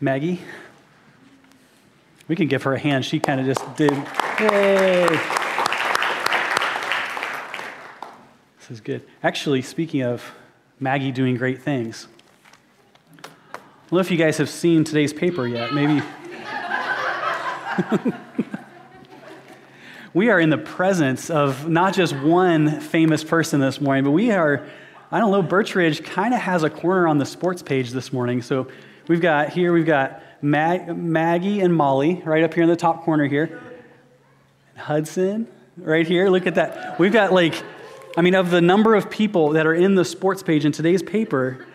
Maggie. We can give her a hand. She kind of just did. Yay! This is good. Actually, speaking of Maggie doing great things, I don't know if you guys have seen today's paper yet. Maybe. We are in the presence of not just one famous person this morning, but we are, I don't know, Birch Ridge kind of has a corner on the sports page this morning. So we've got here, we've got Maggie and Molly right up here in the top corner here. And Hudson right here. Look at that. We've got like, I mean, of the number of people that are in the sports page in today's paper,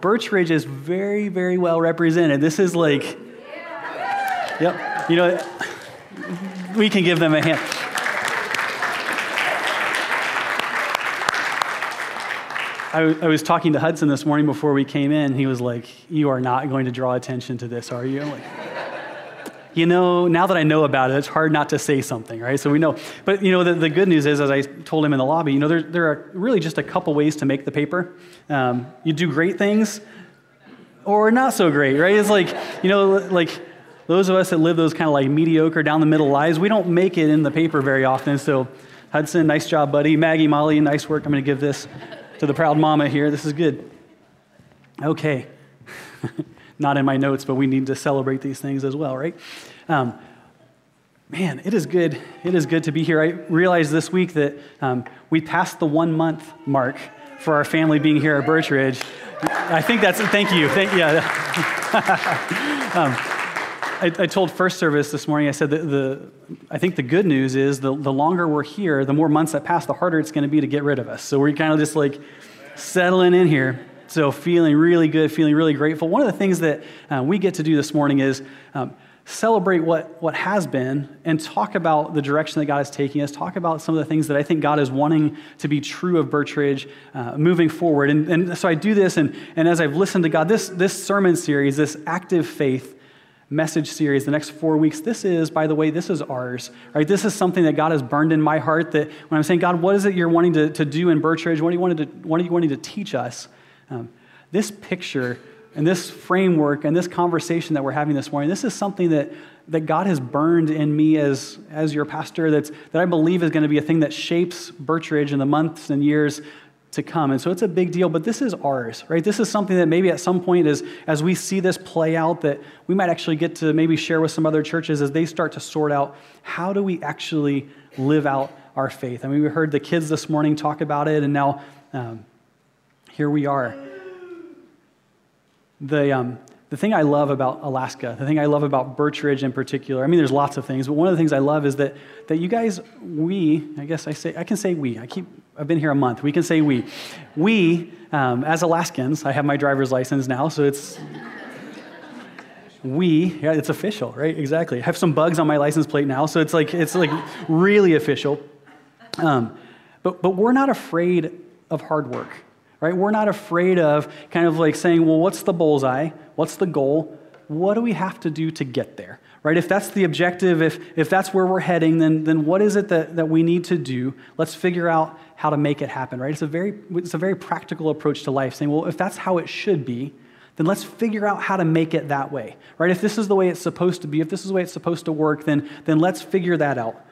Birch Ridge is very, very well represented. This is like, yep, you know, we can give them a hand. I was talking to Hudson this morning before we came in. He was like, you are not going to draw attention to this, are you? I'm like, you know, now that I know about it, it's hard not to say something, right? So we know. But, you know, the good news is, as I told him in the lobby, you know, there are really just a couple ways to make the paper. You do great things or not so great, right? It's like, you know, like those of us that live those kind of like mediocre, down the middle lives, we don't make it in the paper very often. So Hudson, nice job, buddy. Maggie, Molly, nice work. I'm going to give this to the proud mama here. This is good. Okay. Not in my notes, but we need to celebrate these things as well, right? Man, it is good. It is good to be here. I realized this week that we passed the 1 month mark for our family being here at Birch Ridge. I think that's, thank you. Yeah. I told First Service this morning, I said that I think the good news is the longer we're here, the more months that pass, the harder it's going to be to get rid of us. So we're kind of just like settling in here. So feeling really good, feeling really grateful. One of the things that we get to do this morning is celebrate what has been and talk about the direction that God is taking us, talk about some of the things that I think God is wanting to be true of Birch Ridge moving forward. And so I do this, and as I've listened to God, this sermon series, this Active Faith message series, the next 4 weeks. This is, by the way, this is ours, right? This is something that God has burned in my heart, that when I'm saying, God, what is it you're wanting to do in Birch Ridge? What are you wanting to teach us? This picture and this framework and this conversation that we're having this morning, this is something that God has burned in me as your pastor that I believe is going to be a thing that shapes Birch Ridge in the months and years to come. And so it's a big deal, but this is ours, right? This is something that maybe at some point as we see this play out, that we might actually get to maybe share with some other churches as they start to sort out, how do we actually live out our faith? I mean, we heard the kids this morning talk about it, and now here we are. The thing I love about Alaska, the thing I love about Birch Ridge in particular, I mean, there's lots of things, but one of the things I love is that you guys, I can say we. I've been here a month. We can say we. We, as Alaskans, I have my driver's license now, so it's we. Yeah, it's official, right? Exactly. I have some bugs on my license plate now, so it's like really official. But we're not afraid of hard work. Right? We're not afraid of kind of like saying, well, what's the bullseye? What's the goal? What do we have to do to get there? Right? If that's the objective, if that's where we're heading, then what is it that we need to do? Let's figure out how to make it happen. Right? It's a very practical approach to life, saying, well, if that's how it should be, then let's figure out how to make it that way. Right? If this is the way it's supposed to be, if this is the way it's supposed to work, then let's figure that out.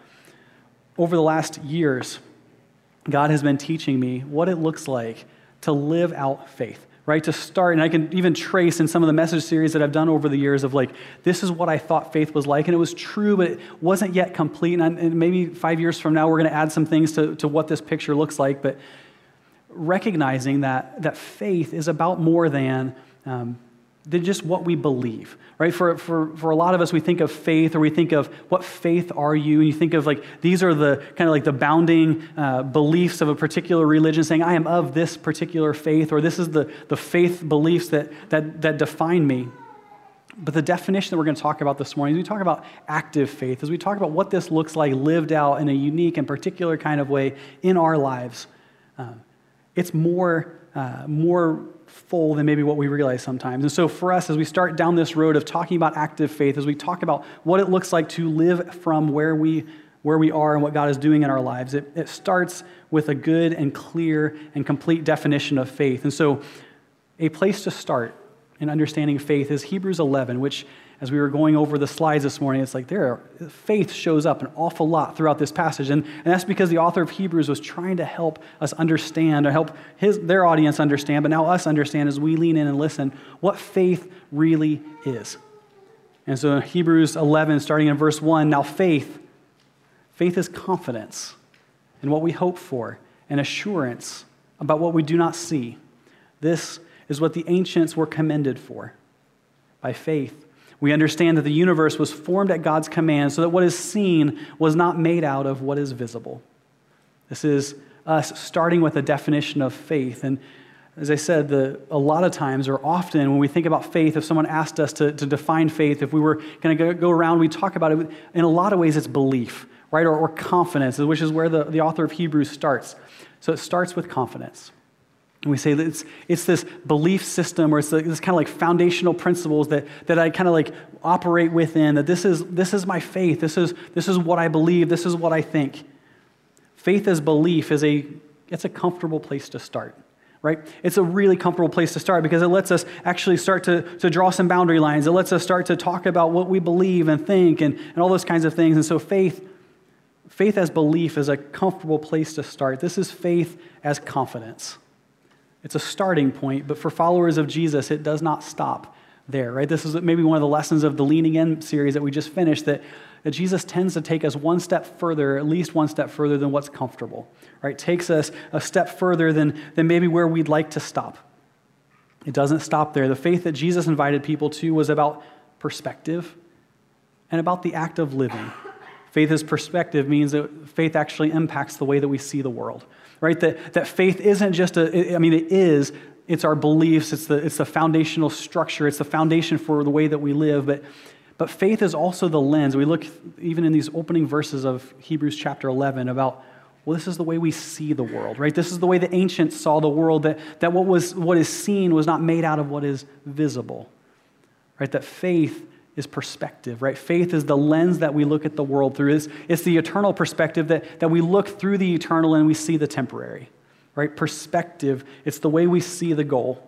Over the last years, God has been teaching me what it looks like to live out faith, right? To start, and I can even trace in some of the message series that I've done over the years of like, this is what I thought faith was like, and it was true, but it wasn't yet complete, and maybe 5 years from now, we're gonna add some things to what this picture looks like, but recognizing that faith is about more than just what we believe, right? For a lot of us, we think of faith, or we think of what faith are you? And you think of like, these are the kind of like the bounding beliefs of a particular religion, saying I am of this particular faith, or this is the faith beliefs that define me. But the definition that we're going to talk about this morning, as we talk about active faith, as we talk about what this looks like lived out in a unique and particular kind of way in our lives, it's more full than maybe what we realize sometimes. And so for us, as we start down this road of talking about active faith, as we talk about what it looks like to live from where we are and what God is doing in our lives, it starts with a good and clear and complete definition of faith. And so a place to start and understanding faith is Hebrews 11, which as we were going over the slides this morning, it's like faith shows up an awful lot throughout this passage. And that's because the author of Hebrews was trying to help us understand, or help their audience understand, but now us understand as we lean in and listen what faith really is. And so in Hebrews 11, starting in verse 1, now faith is confidence in what we hope for and assurance about what we do not see. This is what the ancients were commended for. By faith, we understand that the universe was formed at God's command so that what is seen was not made out of what is visible. This is us starting with a definition of faith. And as I said, a lot of times or often when we think about faith, if someone asked us to define faith, if we were going to go around, we talk about it. In a lot of ways, it's belief, right? Or confidence, which is where the author of Hebrews starts. So it starts with confidence. And we say that it's this belief system, or it's this kind of like foundational principles that I kind of like operate within, that this is my faith, this is what I believe, this is what I think. Faith as belief it's a comfortable place to start, right? It's a really comfortable place to start because it lets us actually start to draw some boundary lines. It lets us start to talk about what we believe and think and all those kinds of things. And so faith as belief is a comfortable place to start. This is faith as confidence. It's a starting point, but for followers of Jesus, it does not stop there, right? This is maybe one of the lessons of the Leaning In series that we just finished, that Jesus tends to take us one step further, at least one step further than what's comfortable, right? Takes us a step further than maybe where we'd like to stop. It doesn't stop there. The faith that Jesus invited people to was about perspective and about the act of living. Faith as perspective means that faith actually impacts the way that we see the world, right? That faith isn't just it's our beliefs, it's the foundational structure, it's the foundation for the way that we live, but faith is also the lens. We look even in these opening verses of Hebrews chapter 11 about, well, this is the way we see the world, right? This is the way the ancients saw the world, that what is seen was not made out of what is visible, right? That faith is perspective, right? Faith is the lens that we look at the world through. It's the eternal perspective that we look through the eternal and we see the temporary, right? Perspective, it's the way we see the goal.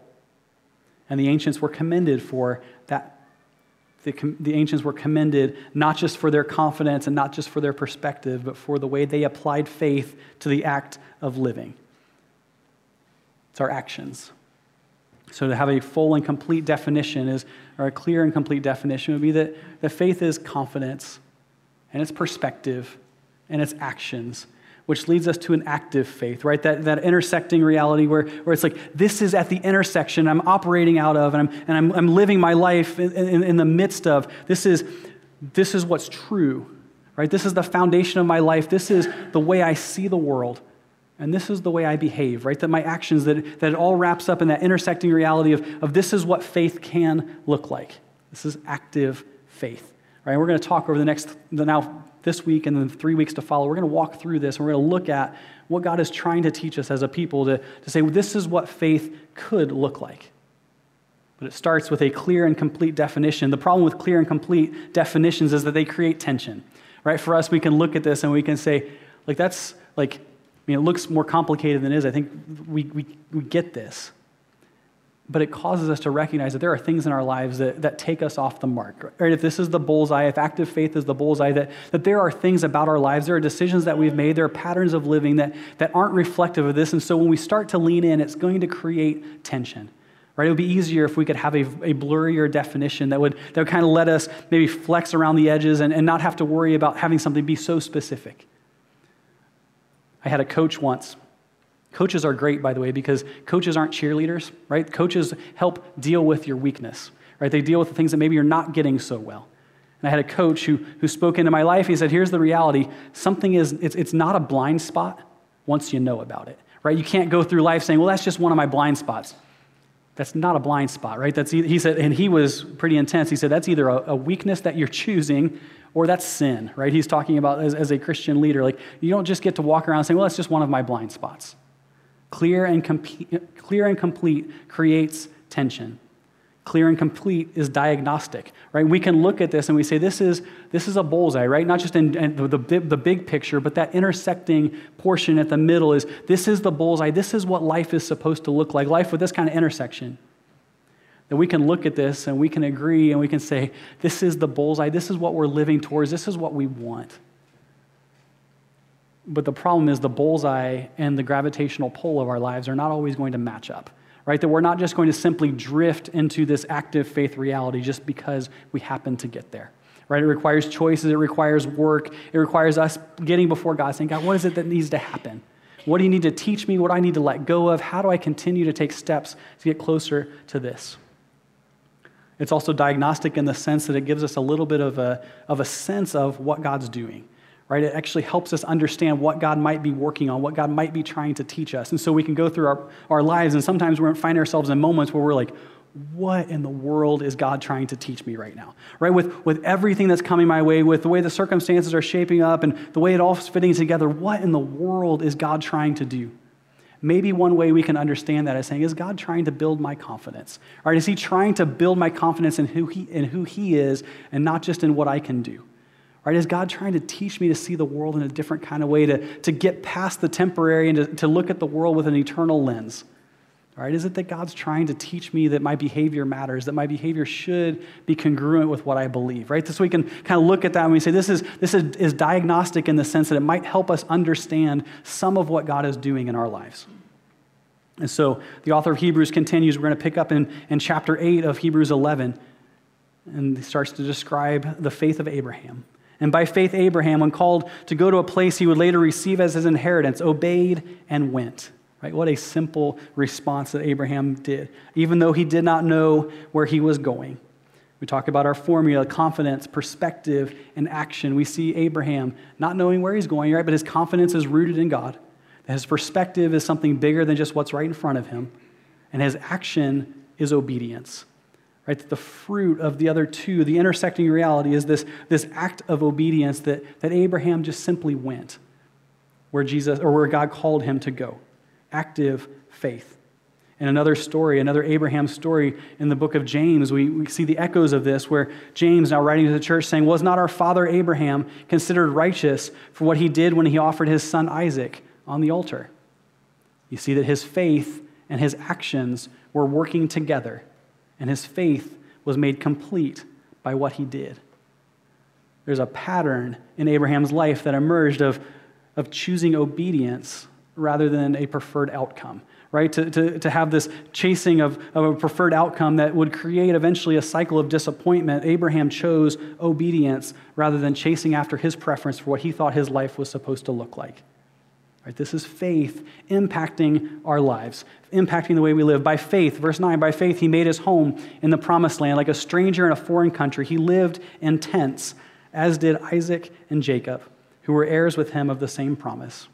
And the ancients were commended for that. The ancients were commended not just for their confidence and not just for their perspective, but for the way they applied faith to the act of living. It's our actions. So to have a clear and complete definition would be that faith is confidence, and it's perspective, and it's actions, which leads us to an active faith, right? That intersecting reality where it's like, this is at the intersection I'm operating out of, and I'm living my life in the midst of. This is what's true, right? This is the foundation of my life. This is the way I see the world. And this is the way I behave, right? That my actions, that it all wraps up in that intersecting reality of this is what faith can look like. This is active faith, right? And we're going to talk over this week and then 3 weeks to follow. We're going to walk through this and we're going to look at what God is trying to teach us as a people to say, well, this is what faith could look like. But it starts with a clear and complete definition. The problem with clear and complete definitions is that they create tension, right? For us, we can look at this and we can say, like, that's like, I mean, it looks more complicated than it is. I think we get this. But it causes us to recognize that there are things in our lives that take us off the mark, right? If this is the bullseye, if active faith is the bullseye, that there are things about our lives, there are decisions that we've made, there are patterns of living that aren't reflective of this. And so when we start to lean in, it's going to create tension, right? It would be easier if we could have a blurrier definition that would kind of let us maybe flex around the edges and not have to worry about having something be so specific. I had a coach once. Coaches are great, by the way, because coaches aren't cheerleaders, right? Coaches help deal with your weakness, right? They deal with the things that maybe you're not getting so well. And I had a coach who spoke into my life. He said, here's the reality. It's not a blind spot once you know about it, right? You can't go through life saying, well, that's just one of my blind spots. That's not a blind spot, right? He said, and he was pretty intense. He said, that's either a weakness that you're choosing or that's sin, right? He's talking about as a Christian leader, like you don't just get to walk around saying, well, that's just one of my blind spots. Clear and complete creates tension. Clear and complete is diagnostic, right? We can look at this and we say, this is a bullseye, right? Not just in the big picture, but that intersecting portion at the middle this is the bullseye. This is what life is supposed to look like, life with this kind of intersection. that we can look at this and we can agree and we can say, this is the bullseye, this is what we're living towards, this is what we want. But the problem is the bullseye and the gravitational pull of our lives are not always going to match up, right? That we're not just going to simply drift into this active faith reality just because we happen to get there, right? It requires choices, it requires work, it requires us getting before God, saying, God, what is it that needs to happen? What do you need to teach me? What do I need to let go of? How do I continue to take steps to get closer to this? It's also diagnostic in the sense that it gives us a little bit of a sense of what God's doing, right? It actually helps us understand what God might be working on, what God might be trying to teach us. And so we can go through our lives, and sometimes we find ourselves in moments where we're like, what in the world is God trying to teach me right now? Right? With everything that's coming my way, with the way the circumstances are shaping up and the way it all's fitting together, what in the world is God trying to do? Maybe one way we can understand that is saying, is God trying to build my confidence? Right? Is he trying to build my confidence in who he is and not just in what I can do? Right? Is God trying to teach me to see the world in a different kind of way, to get past the temporary and to look at the world with an eternal lens? Right? Is it that God's trying to teach me that my behavior matters, that my behavior should be congruent with what I believe? Right? So we can kind of look at that and we say this is diagnostic in the sense that it might help us understand some of what God is doing in our lives. And so the author of Hebrews continues. We're going to pick up in chapter 8 of Hebrews 11, and he starts to describe the faith of Abraham. And by faith, Abraham, when called to go to a place he would later receive as his inheritance, obeyed and went. Right? What a simple response that Abraham did, even though he did not know where he was going. We talk about our formula, confidence, perspective, and action. We see Abraham not knowing where he's going, right? But his confidence is rooted in God. His perspective is something bigger than just what's right in front of him. And his action is obedience. Right? The fruit of the other two, the intersecting reality, is this act of obedience that Abraham just simply went where God called him to go. Active faith. In another story, another Abraham story in the book of James, we see the echoes of this, where James, now writing to the church, saying, was not our father Abraham considered righteous for what he did when he offered his son Isaac on the altar? You see that his faith and his actions were working together, and his faith was made complete by what he did. There's a pattern in Abraham's life that emerged of choosing obedience rather than a preferred outcome, right? To have this chasing of a preferred outcome that would create eventually a cycle of disappointment, Abraham chose obedience rather than chasing after his preference for what he thought his life was supposed to look like. Right? This is faith impacting our lives, impacting the way we live. By faith, verse 9, by faith he made his home in the promised land like a stranger in a foreign country. He lived in tents, as did Isaac and Jacob, who were heirs with him of the same promise.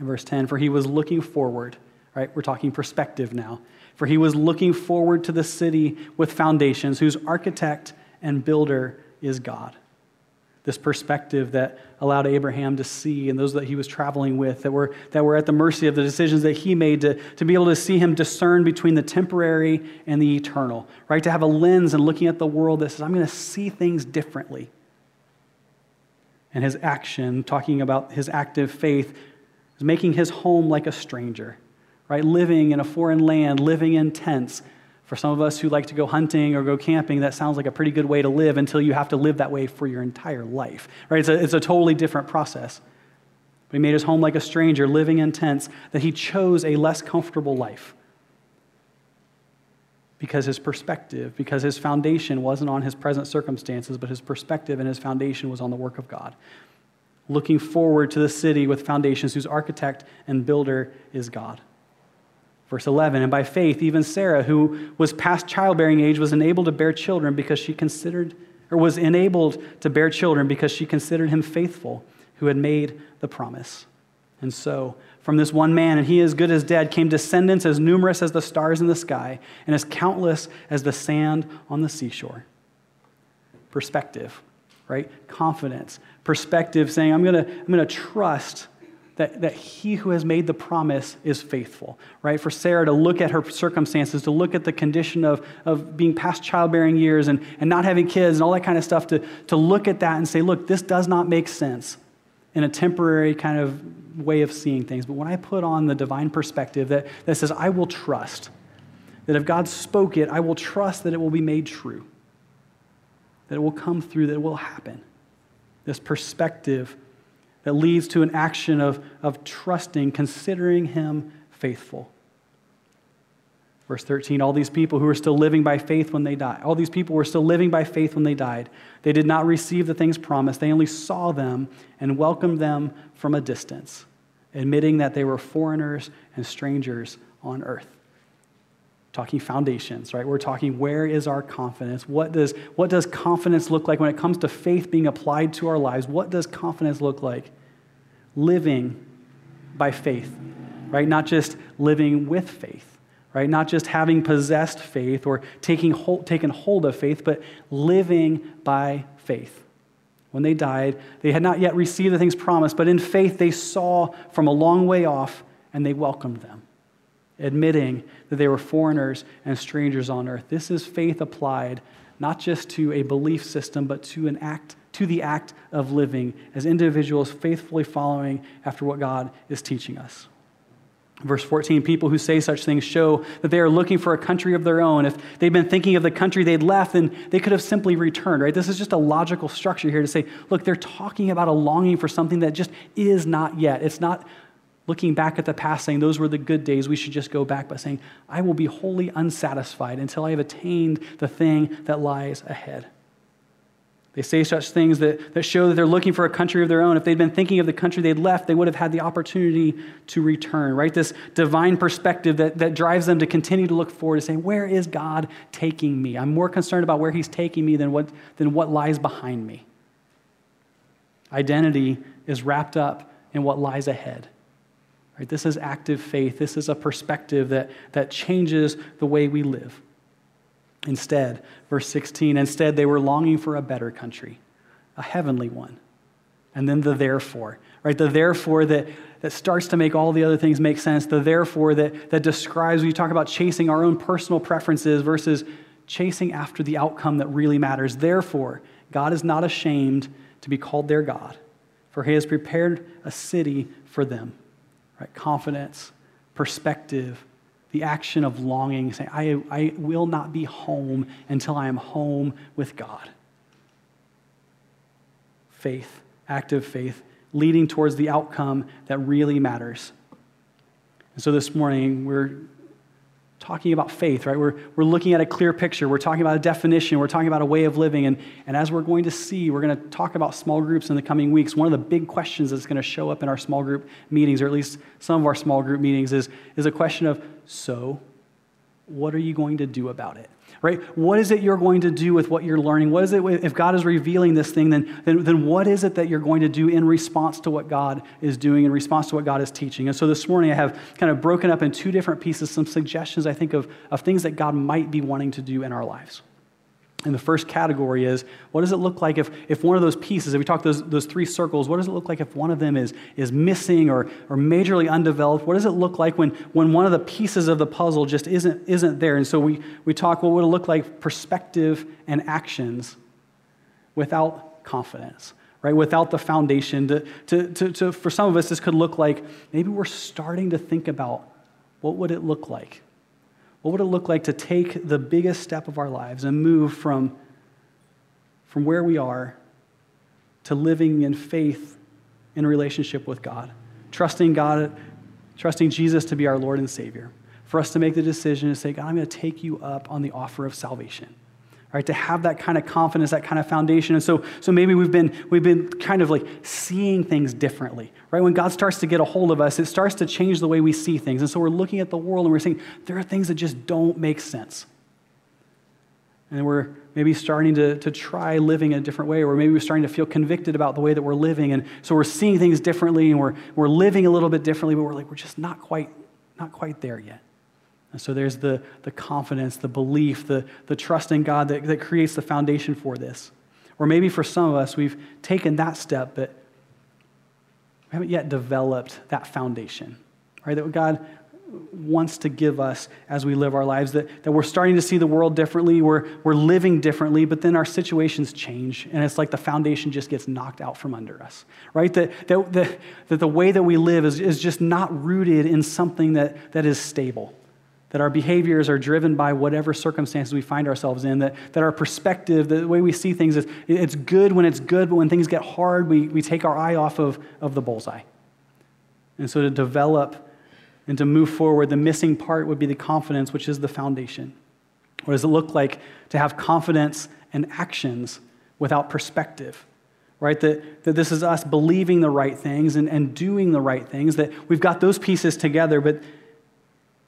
In verse 10, for he was looking forward, right? We're talking perspective now. For he was looking forward to the city with foundations, whose architect and builder is God. This perspective that allowed Abraham to see, and those that he was traveling with that were at the mercy of the decisions that he made, to be able to see him discern between the temporary and the eternal, right? To have a lens and looking at the world that says, I'm going to see things differently. And his action, talking about his active faith, is making his home like a stranger, right? Living in a foreign land, living in tents. For some of us who like to go hunting or go camping, that sounds like a pretty good way to live until you have to live that way for your entire life, right? It's a totally different process. But he made his home like a stranger, living in tents, that he chose a less comfortable life because his perspective, because his foundation wasn't on his present circumstances, but his perspective and his foundation was on the work of God. Looking forward to the city with foundations whose architect and builder is God. Verse 11, and by faith, even Sarah, who was past childbearing age, was enabled to bear children because she considered him faithful who had made the promise. And so, from this one man, and he as good as dead, came descendants as numerous as the stars in the sky and as countless as the sand on the seashore. Perspective, right? Confidence. Perspective saying, I'm gonna trust that he who has made the promise is faithful, right? For Sarah to look at her circumstances, to look at the condition of being past childbearing years and not having kids and all that kind of stuff, to look at that and say, look, this does not make sense in a temporary kind of way of seeing things. But when I put on the divine perspective that says, I will trust that if God spoke it, I will trust that it will be made true, that it will come through, that it will happen. This perspective that leads to an action of trusting, considering him faithful. Verse 13, all these people who were still living by faith when they died. All these people were still living by faith when they died. They did not receive the things promised. They only saw them and welcomed them from a distance, admitting that they were foreigners and strangers on earth. Talking foundations, right? We're talking, where is our confidence? What does confidence look like when it comes to faith being applied to our lives? What does confidence look like? Living by faith, right? Not just living with faith. Right? Not just having possessed faith or taken hold of faith, but living by faith. When they died, they had not yet received the things promised, but in faith they saw from a long way off and they welcomed them, admitting that they were foreigners and strangers on earth. This is faith applied not just to a belief system, but to an act, to the act of living as individuals faithfully following after what God is teaching us. Verse 14, people who say such things show that they are looking for a country of their own. If they'd been thinking of the country they'd left, then they could have simply returned, right? This is just a logical structure here to say, look, they're talking about a longing for something that just is not yet. It's not looking back at the past saying, those were the good days, we should just go back, but saying, I will be wholly unsatisfied until I have attained the thing that lies ahead. They say such things that show that they're looking for a country of their own. If they'd been thinking of the country they'd left, they would have had the opportunity to return, right? This divine perspective that drives them to continue to look forward to saying, where is God taking me? I'm more concerned about where he's taking me than what lies behind me. Identity is wrapped up in what lies ahead, right? This is active faith. This is a perspective that changes the way we live. Instead, verse 16, instead they were longing for a better country, a heavenly one. And then the therefore, right? The therefore that starts to make all the other things make sense. The therefore that describes, when you talk about chasing our own personal preferences versus chasing after the outcome that really matters. Therefore, God is not ashamed to be called their God, for he has prepared a city for them, right? Confidence, perspective, the action of longing, saying, I will not be home until I am home with God. Faith, active faith, leading towards the outcome that really matters. And so this morning, we're talking about faith, right? We're looking at a clear picture. We're talking about a definition. We're talking about a way of living. And as we're going to see, we're going to talk about small groups in the coming weeks. One of the big questions that's going to show up in our small group meetings, or at least some of our small group meetings, is a question of, so what are you going to do about it, right? What is it you're going to do with what you're learning? What is it, if God is revealing this thing, then what is it that you're going to do in response to what God is doing, in response to what God is teaching? And so this morning I have kind of broken up in two different pieces, some suggestions I think of things that God might be wanting to do in our lives. And the first category is, what does it look like if one of those pieces, if we talk those three circles, what does it look like if one of them is missing or majorly undeveloped? What does it look like when one of the pieces of the puzzle just isn't there? And so we talk, what would it look like perspective and actions without confidence, right? Without the foundation. For some of us, this could look like maybe we're starting to think about what would it look like? What would it look like to take the biggest step of our lives and move from where we are to living in faith in a relationship with God, trusting Jesus to be our Lord and Savior, for us to make the decision to say, God, I'm going to take you up on the offer of salvation, right? To have that kind of confidence, that kind of foundation. And so maybe we've been kind of like seeing things differently, right? When God starts to get a hold of us, it starts to change the way we see things. And so we're looking at the world and we're saying, there are things that just don't make sense. And we're maybe starting to try living in a different way, or maybe we're starting to feel convicted about the way that we're living. And so we're seeing things differently and we're living a little bit differently, but we're like, we're just not quite there yet. And so there's the confidence, the belief, the trust in God that creates the foundation for this. Or maybe for some of us, we've taken that step, but we haven't yet developed that foundation, right? That God wants to give us as we live our lives, that we're starting to see the world differently, we're living differently, but then our situations change, and it's like the foundation just gets knocked out from under us, right? That the way that we live is just not rooted in something that is stable. that our behaviors are driven by whatever circumstances we find ourselves in, that our perspective, the way we see things is, it's good when it's good, but when things get hard, we take our eye off of the bullseye. And so to develop and to move forward, the missing part would be the confidence, which is the foundation. What does it look like to have confidence and actions without perspective, right? That this is us believing the right things and doing the right things, that we've got those pieces together, but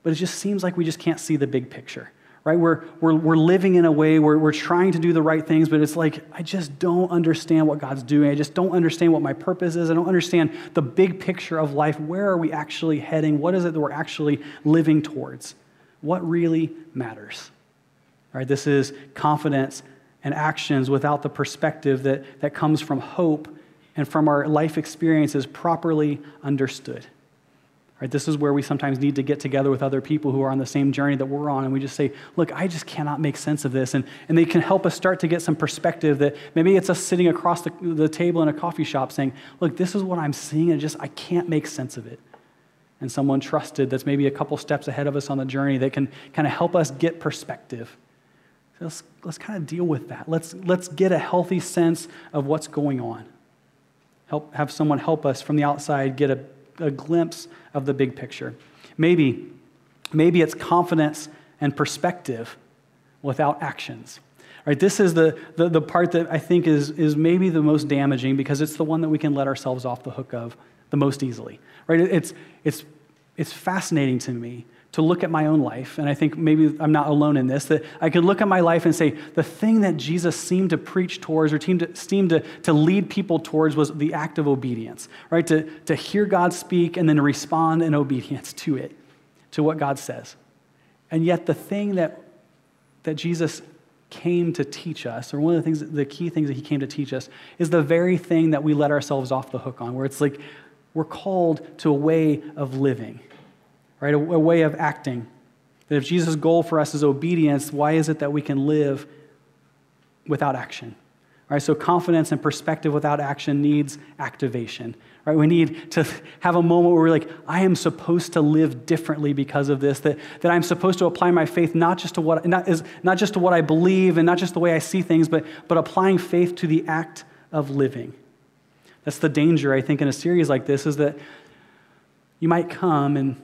it just seems like we just can't see the big picture, right? We're living in a way where we're trying to do the right things, but it's like, I just don't understand what God's doing. I just don't understand what my purpose is. I don't understand the big picture of life. Where are we actually heading? What is it that we're actually living towards? What really matters, right? This is confidence and actions without the perspective that comes from hope and from our life experiences properly understood. Right, this is where we sometimes need to get together with other people who are on the same journey that we're on, and we just say, look, I just cannot make sense of this. And they can help us start to get some perspective that maybe it's us sitting across the table in a coffee shop saying, look, this is what I'm seeing, and I can't make sense of it. And someone trusted that's maybe a couple steps ahead of us on the journey that can kind of help us get perspective. So let's kind of deal with that. Let's get a healthy sense of what's going on. Have someone help us from the outside get a glimpse of the big picture. Maybe it's confidence and perspective without actions. Right? This is the part that I think is maybe the most damaging, because it's the one that we can let ourselves off the hook of the most easily. Right? It's fascinating to me to look at my own life, and I think maybe I'm not alone in this, that I could look at my life and say, the thing that Jesus seemed to preach towards or seemed to lead people towards was the act of obedience, right? To hear God speak and then respond in obedience to it, to what God says. And yet the thing that Jesus came to teach us, or one of the key things that he came to teach us, is the very thing that we let ourselves off the hook on, where it's like we're called to a way of living, right, a way of acting. That if Jesus' goal for us is obedience, why is it that we can live without action? All right, so confidence and perspective without action needs activation. Right, we need to have a moment where we're like, I am supposed to live differently because of this. That I'm supposed to apply my faith not just to what I believe and not just the way I see things, but applying faith to the act of living. That's the danger, I think, in a series like this, is that you might come and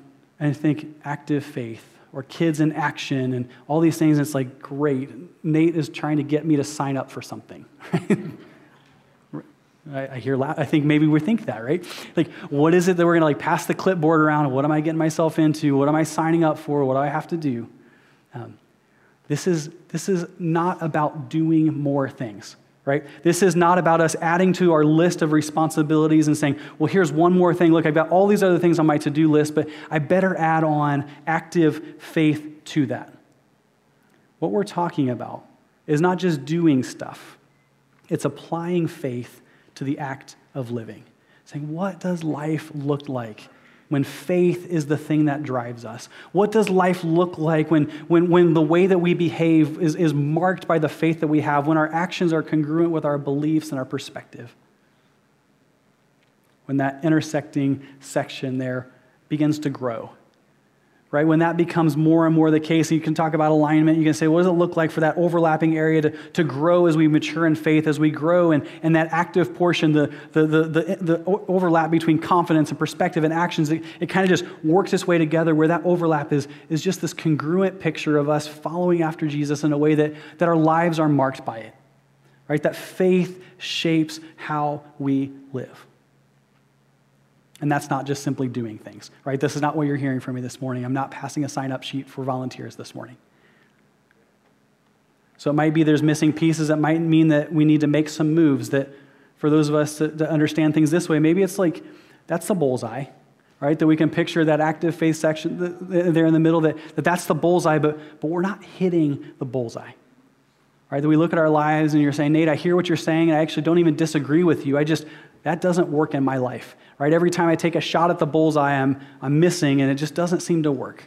think active faith or kids in action and all these things. It's like, great, Nate is trying to get me to sign up for something. I think maybe we think that, right? Like, what is it that we're going to pass the clipboard around? What am I getting myself into? What am I signing up for? What do I have to do? This is not about doing more things. Right? This is not about us adding to our list of responsibilities and saying, well, here's one more thing. Look, I've got all these other things on my to-do list, but I better add on active faith to that. What we're talking about is not just doing stuff. It's applying faith to the act of living. Saying, what does life look like when faith is the thing that drives us? What does life look like when the way that we behave is marked by the faith that we have, when our actions are congruent with our beliefs and our perspective? When that intersecting section there begins to grow, right? When that becomes more and more the case, and you can talk about alignment, you can say, what does it look like for that overlapping area to grow as we mature in faith, as we grow, and that active portion, the overlap between confidence and perspective and actions, it kind of just works its way together, where that overlap is just this congruent picture of us following after Jesus in a way that our lives are marked by it, right? That faith shapes how we live. And that's not just simply doing things, right? This is not what you're hearing from me this morning. I'm not passing a sign-up sheet for volunteers this morning. So it might be there's missing pieces. It might mean that we need to make some moves, that for those of us to understand things this way, maybe it's like, that's the bullseye, right? That we can picture that active faith section there in the middle, that's the bullseye, but we're not hitting the bullseye. Right, that we look at our lives and you're saying, Nate, I hear what you're saying, and I actually don't even disagree with you. That doesn't work in my life. Right? Every time I take a shot at the bullseye, I'm missing, and it just doesn't seem to work.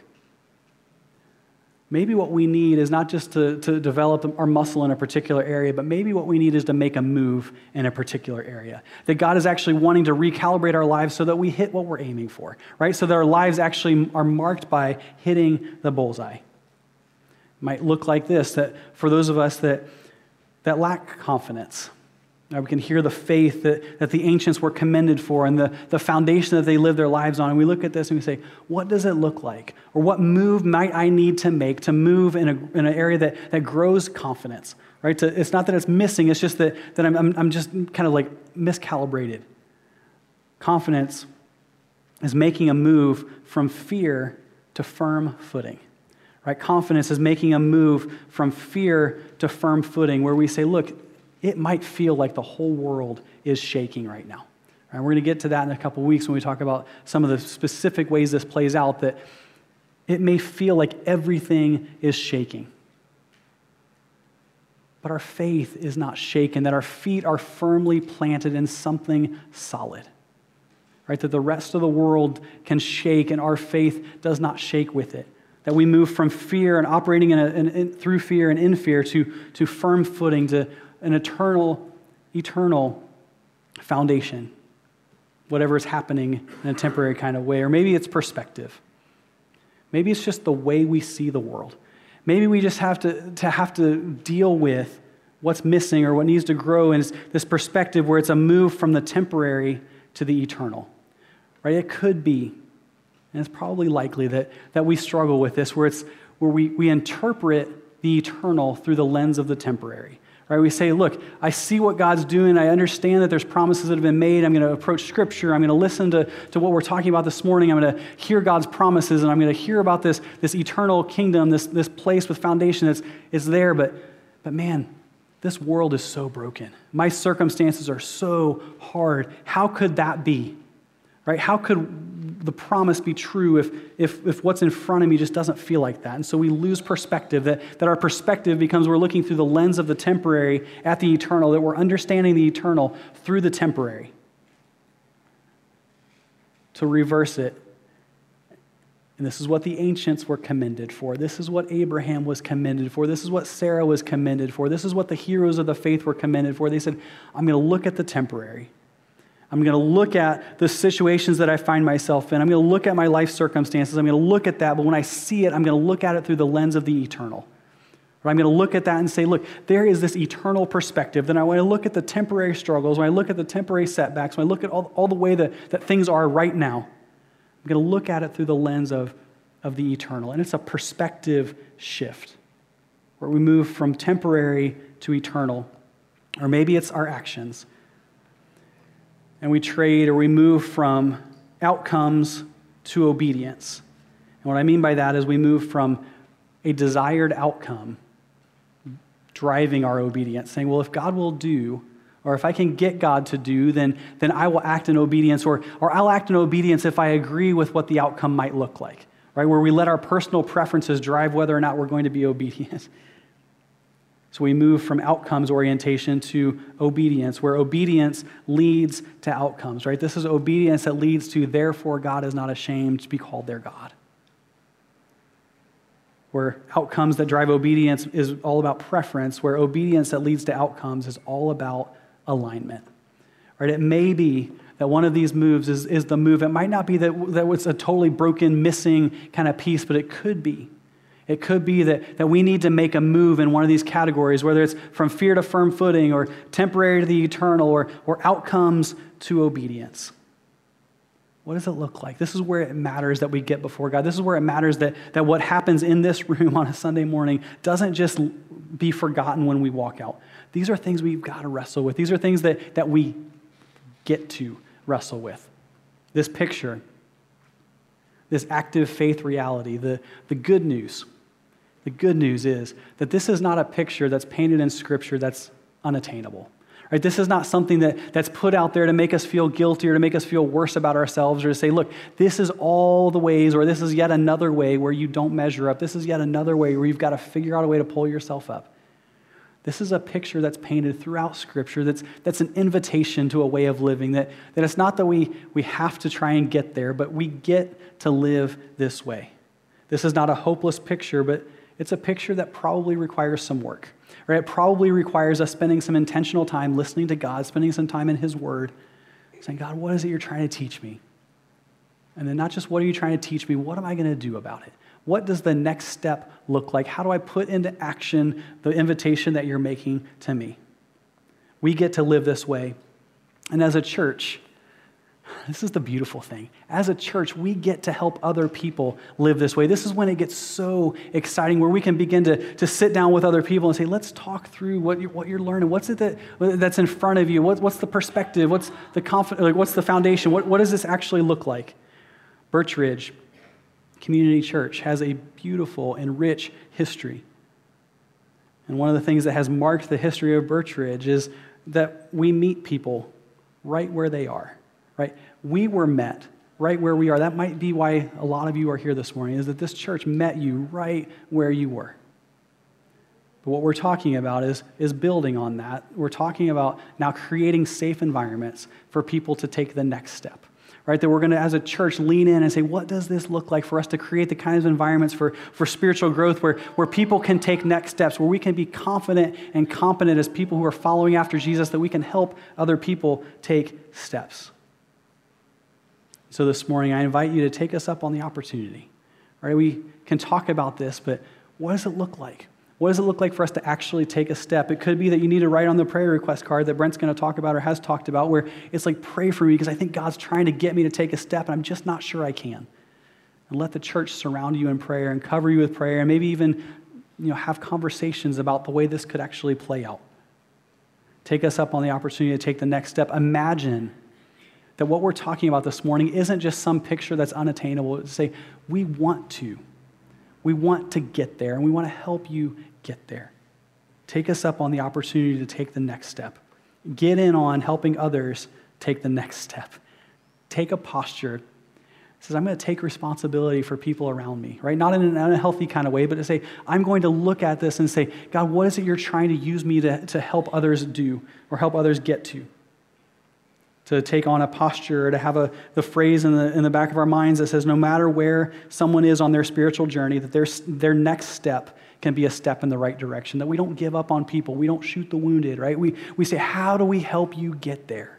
Maybe what we need is not just to develop our muscle in a particular area, but maybe what we need is to make a move in a particular area. That God is actually wanting to recalibrate our lives so that we hit what we're aiming for, right? So that our lives actually are marked by hitting the bullseye. It might look like this, that for those of us that lack confidence, we can hear the faith that the ancients were commended for and the foundation that they lived their lives on. And we look at this and we say, what does it look like? Or what move might I need to make to move in an area that grows confidence, right? It's not that it's missing, it's just that I'm just kind of like miscalibrated. Confidence is making a move from fear to firm footing, right? Confidence is making a move from fear to firm footing where we say, look, it might feel like the whole world is shaking right now. And we're going to get to that in a couple weeks when we talk about some of the specific ways this plays out, that it may feel like everything is shaking. But our faith is not shaken, that our feet are firmly planted in something solid, right? That the rest of the world can shake and our faith does not shake with it. That we move from fear and operating through fear and in fear to firm footing, to an eternal foundation, whatever is happening in a temporary kind of way. Or maybe it's perspective. Maybe it's just the way we see the world. Maybe we just have to deal with what's missing or what needs to grow, and it's this perspective where it's a move from the temporary to the eternal, right? It could be, and it's probably likely that we struggle with this, where we interpret the eternal through the lens of the temporary. Right, we say, look, I see what God's doing. I understand that there's promises that have been made. I'm going to approach Scripture. I'm going to listen to what we're talking about this morning. I'm going to hear God's promises, and I'm going to hear about this eternal kingdom, this place with foundation that's is there. But man, this world is so broken. My circumstances are so hard. How could that be? Right? How could the promise be true if what's in front of me just doesn't feel like that? And so we lose perspective, that our perspective becomes we're looking through the lens of the temporary at the eternal, that we're understanding the eternal through the temporary. To reverse it, and this is what the ancients were commended for. This is what Abraham was commended for. This is what Sarah was commended for. This is what the heroes of the faith were commended for. They said, I'm going to look at the temporary. I'm going to look at the situations that I find myself in. I'm going to look at my life circumstances. I'm going to look at that, but when I see it, I'm going to look at it through the lens of the eternal. Or I'm going to look at that and say, look, there is this eternal perspective. Then when I look at the temporary struggles, when I look at the temporary setbacks, when I look at all the way that things are right now, I'm going to look at it through the lens of the eternal. And it's a perspective shift where we move from temporary to eternal. Or maybe it's our actions. And we trade or we move from outcomes to obedience. And what I mean by that is we move from a desired outcome driving our obedience, saying, well, if God will do, or if I can get God to do, then I will act in obedience, or I'll act in obedience if I agree with what the outcome might look like, right? Where we let our personal preferences drive whether or not we're going to be obedient. So we move from outcomes orientation to obedience, where obedience leads to outcomes, right? This is obedience that leads to, therefore, God is not ashamed to be called their God. Where outcomes that drive obedience is all about preference, where obedience that leads to outcomes is all about alignment, right? It may be that one of these moves is the move. It might not be that it's a totally broken, missing kind of piece, but it could be. It could be that we need to make a move in one of these categories, whether it's from fear to firm footing or temporary to the eternal or outcomes to obedience. What does it look like? This is where it matters that we get before God. This is where it matters that what happens in this room on a Sunday morning doesn't just be forgotten when we walk out. These are things we've got to wrestle with. These are things that we get to wrestle with. This picture, this active faith reality, the good news. The good news is that this is not a picture that's painted in Scripture that's unattainable. Right? This is not something that's put out there to make us feel guilty or to make us feel worse about ourselves or to say, look, this is all the ways, or this is yet another way where you don't measure up. This is yet another way where you've got to figure out a way to pull yourself up. This is a picture that's painted throughout Scripture that's an invitation to a way of living, that it's not that we have to try and get there, but we get to live this way. This is not a hopeless picture, but it's a picture that probably requires some work, right? It probably requires us spending some intentional time listening to God, spending some time in his word, saying, God, what is it you're trying to teach me? And then not just what are you trying to teach me, what am I going to do about it? What does the next step look like? How do I put into action the invitation that you're making to me? We get to live this way. And as a church, this is the beautiful thing. As a church, we get to help other people live this way. This is when it gets so exciting, where we can begin to sit down with other people and say, let's talk through what you're learning. What's it that's in front of you? What's the perspective? What's the what's the foundation? What does this actually look like? Birch Ridge Community Church has a beautiful and rich history. And one of the things that has marked the history of Birch Ridge is that we meet people right where they are. Right? We were met right where we are. That might be why a lot of you are here this morning, is that this church met you right where you were. But what we're talking about is building on that. We're talking about now creating safe environments for people to take the next step, right? That we're going to, as a church, lean in and say, what does this look like for us to create the kinds of environments for spiritual growth where people can take next steps, where we can be confident and competent as people who are following after Jesus, that we can help other people take steps. So this morning, I invite you to take us up on the opportunity, right? We can talk about this, but what does it look like? What does it look like for us to actually take a step? It could be that you need to write on the prayer request card that Brent's going to talk about or has talked about, where it's like, pray for me because I think God's trying to get me to take a step and I'm just not sure I can. And let the church surround you in prayer and cover you with prayer and maybe even, have conversations about the way this could actually play out. Take us up on the opportunity to take the next step. Imagine that what we're talking about this morning isn't just some picture that's unattainable. It's to say, we want to get there, and we want to help you get there. Take us up on the opportunity to take the next step. Get in on helping others take the next step. Take a posture that says, I'm going to take responsibility for people around me, right? Not in an unhealthy kind of way, but to say, I'm going to look at this and say, God, what is it you're trying to use me to help others do or help others get to? To take on a posture, or to have the phrase in the back of our minds that says, no matter where someone is on their spiritual journey, that their next step can be a step in the right direction, that we don't give up on people, we don't shoot the wounded, right? We say, how do we help you get there?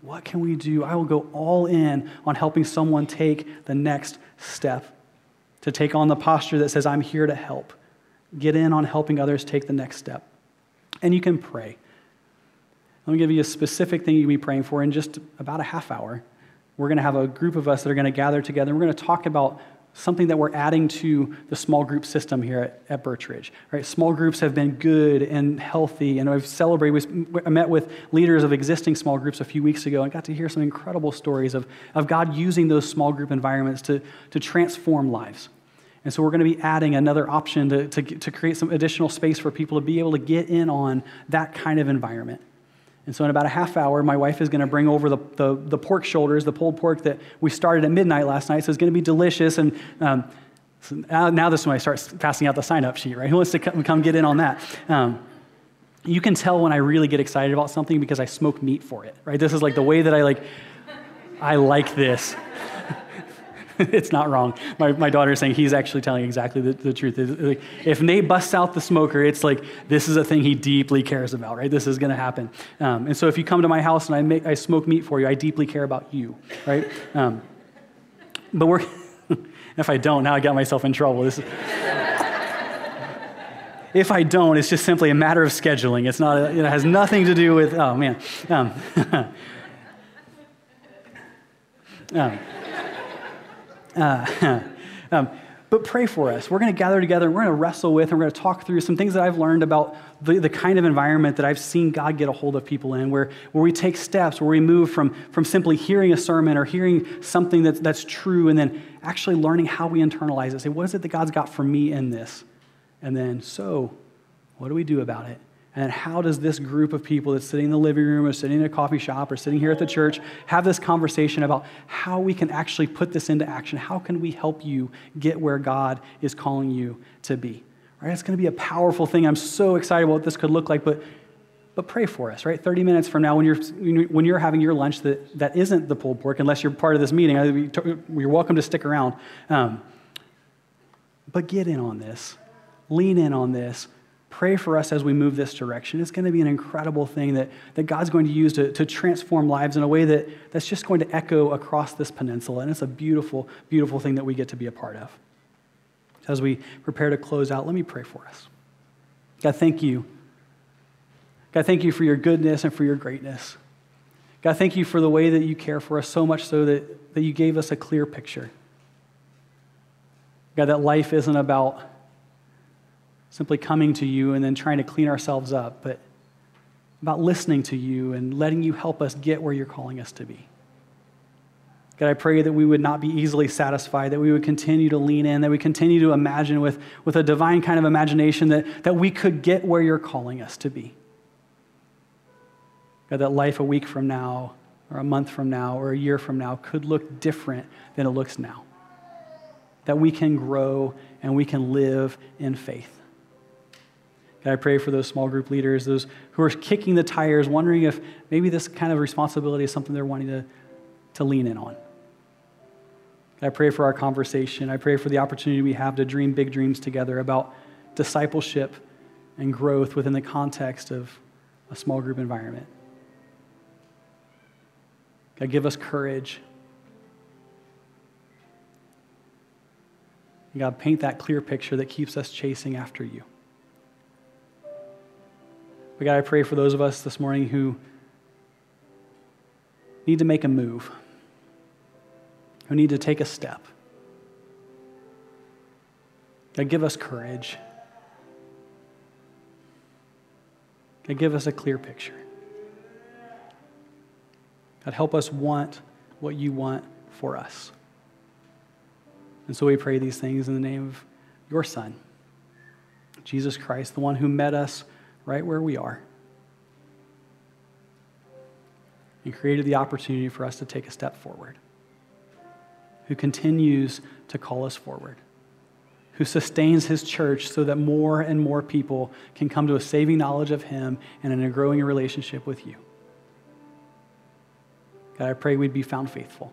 What can we do? I will go all in on helping someone take the next step, to take on the posture that says, I'm here to help. Get in on helping others take the next step. And you can pray. Let me give you a specific thing you'll be praying for in just about a half hour. We're going to have a group of us that are going to gather together. We're going to talk about something that we're adding to the small group system here at Birch Ridge. Right? Small groups have been good and healthy, and I've celebrated. I met with leaders of existing small groups a few weeks ago and got to hear some incredible stories of God using those small group environments to transform lives. And so we're going to be adding another option to create some additional space for people to be able to get in on that kind of environment. And so in about a half hour, my wife is going to bring over the pork shoulders, the pulled pork that we started at midnight last night. So it's going to be delicious. And so now this is when I start passing out the sign-up sheet, right? Who wants to come get in on that? You can tell when I really get excited about something because I smoke meat for it, right? This is like the way that I like this. It's not wrong. My daughter is saying he's actually telling exactly the truth. Like, if Nate busts out the smoker, it's like this is a thing he deeply cares about, right? This is going to happen. And so if you come to my house and I smoke meat for you, I deeply care about you, right? But we're if I don't, now I got myself in trouble. If I don't, it's just simply a matter of scheduling. It's not. It has nothing to do with. Oh man. But pray for us. We're going to gather together. We're going to wrestle with, and we're going to talk through some things that I've learned about the kind of environment that I've seen God get a hold of people in, where we take steps, where we move from simply hearing a sermon or hearing something that's true, and then actually learning how we internalize it. Say, what is it that God's got for me in this? And then, so what do we do about it? And how does this group of people that's sitting in the living room or sitting in a coffee shop or sitting here at the church have this conversation about how we can actually put this into action? How can we help you get where God is calling you to be? Right? It's going to be a powerful thing. I'm so excited about what this could look like, but pray for us, right? 30 minutes from now when you're having your lunch that isn't the pulled pork, unless you're part of this meeting, you're welcome to stick around. But get in on this. Lean in on this. Pray for us as we move this direction. It's going to be an incredible thing that God's going to use to transform lives in a way that's just going to echo across this peninsula. And it's a beautiful, beautiful thing that we get to be a part of. As we prepare to close out, let me pray for us. God, thank you. God, thank you for your goodness and for your greatness. God, thank you for the way that you care for us, so much so that you gave us a clear picture. God, that life isn't about simply coming to you and then trying to clean ourselves up, but about listening to you and letting you help us get where you're calling us to be. God, I pray that we would not be easily satisfied, that we would continue to lean in, that we continue to imagine with a divine kind of imagination that we could get where you're calling us to be. God, that life a week from now, or a month from now, or a year from now could look different than it looks now. That we can grow and we can live in faith. God, I pray for those small group leaders, those who are kicking the tires, wondering if maybe this kind of responsibility is something they're wanting to lean in on. God, I pray for our conversation. I pray for the opportunity we have to dream big dreams together about discipleship and growth within the context of a small group environment. God, give us courage. And God, paint that clear picture that keeps us chasing after you. But God, I pray for those of us this morning who need to make a move, who need to take a step. God, give us courage. God, give us a clear picture. God, help us want what you want for us. And so we pray these things in the name of your Son, Jesus Christ, the one who met us right where we are, and created the opportunity for us to take a step forward, who continues to call us forward, who sustains his church so that more and more people can come to a saving knowledge of him and in a growing relationship with you. God, I pray we'd be found faithful.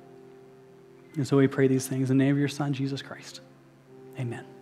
And so we pray these things in the name of your Son, Jesus Christ. Amen.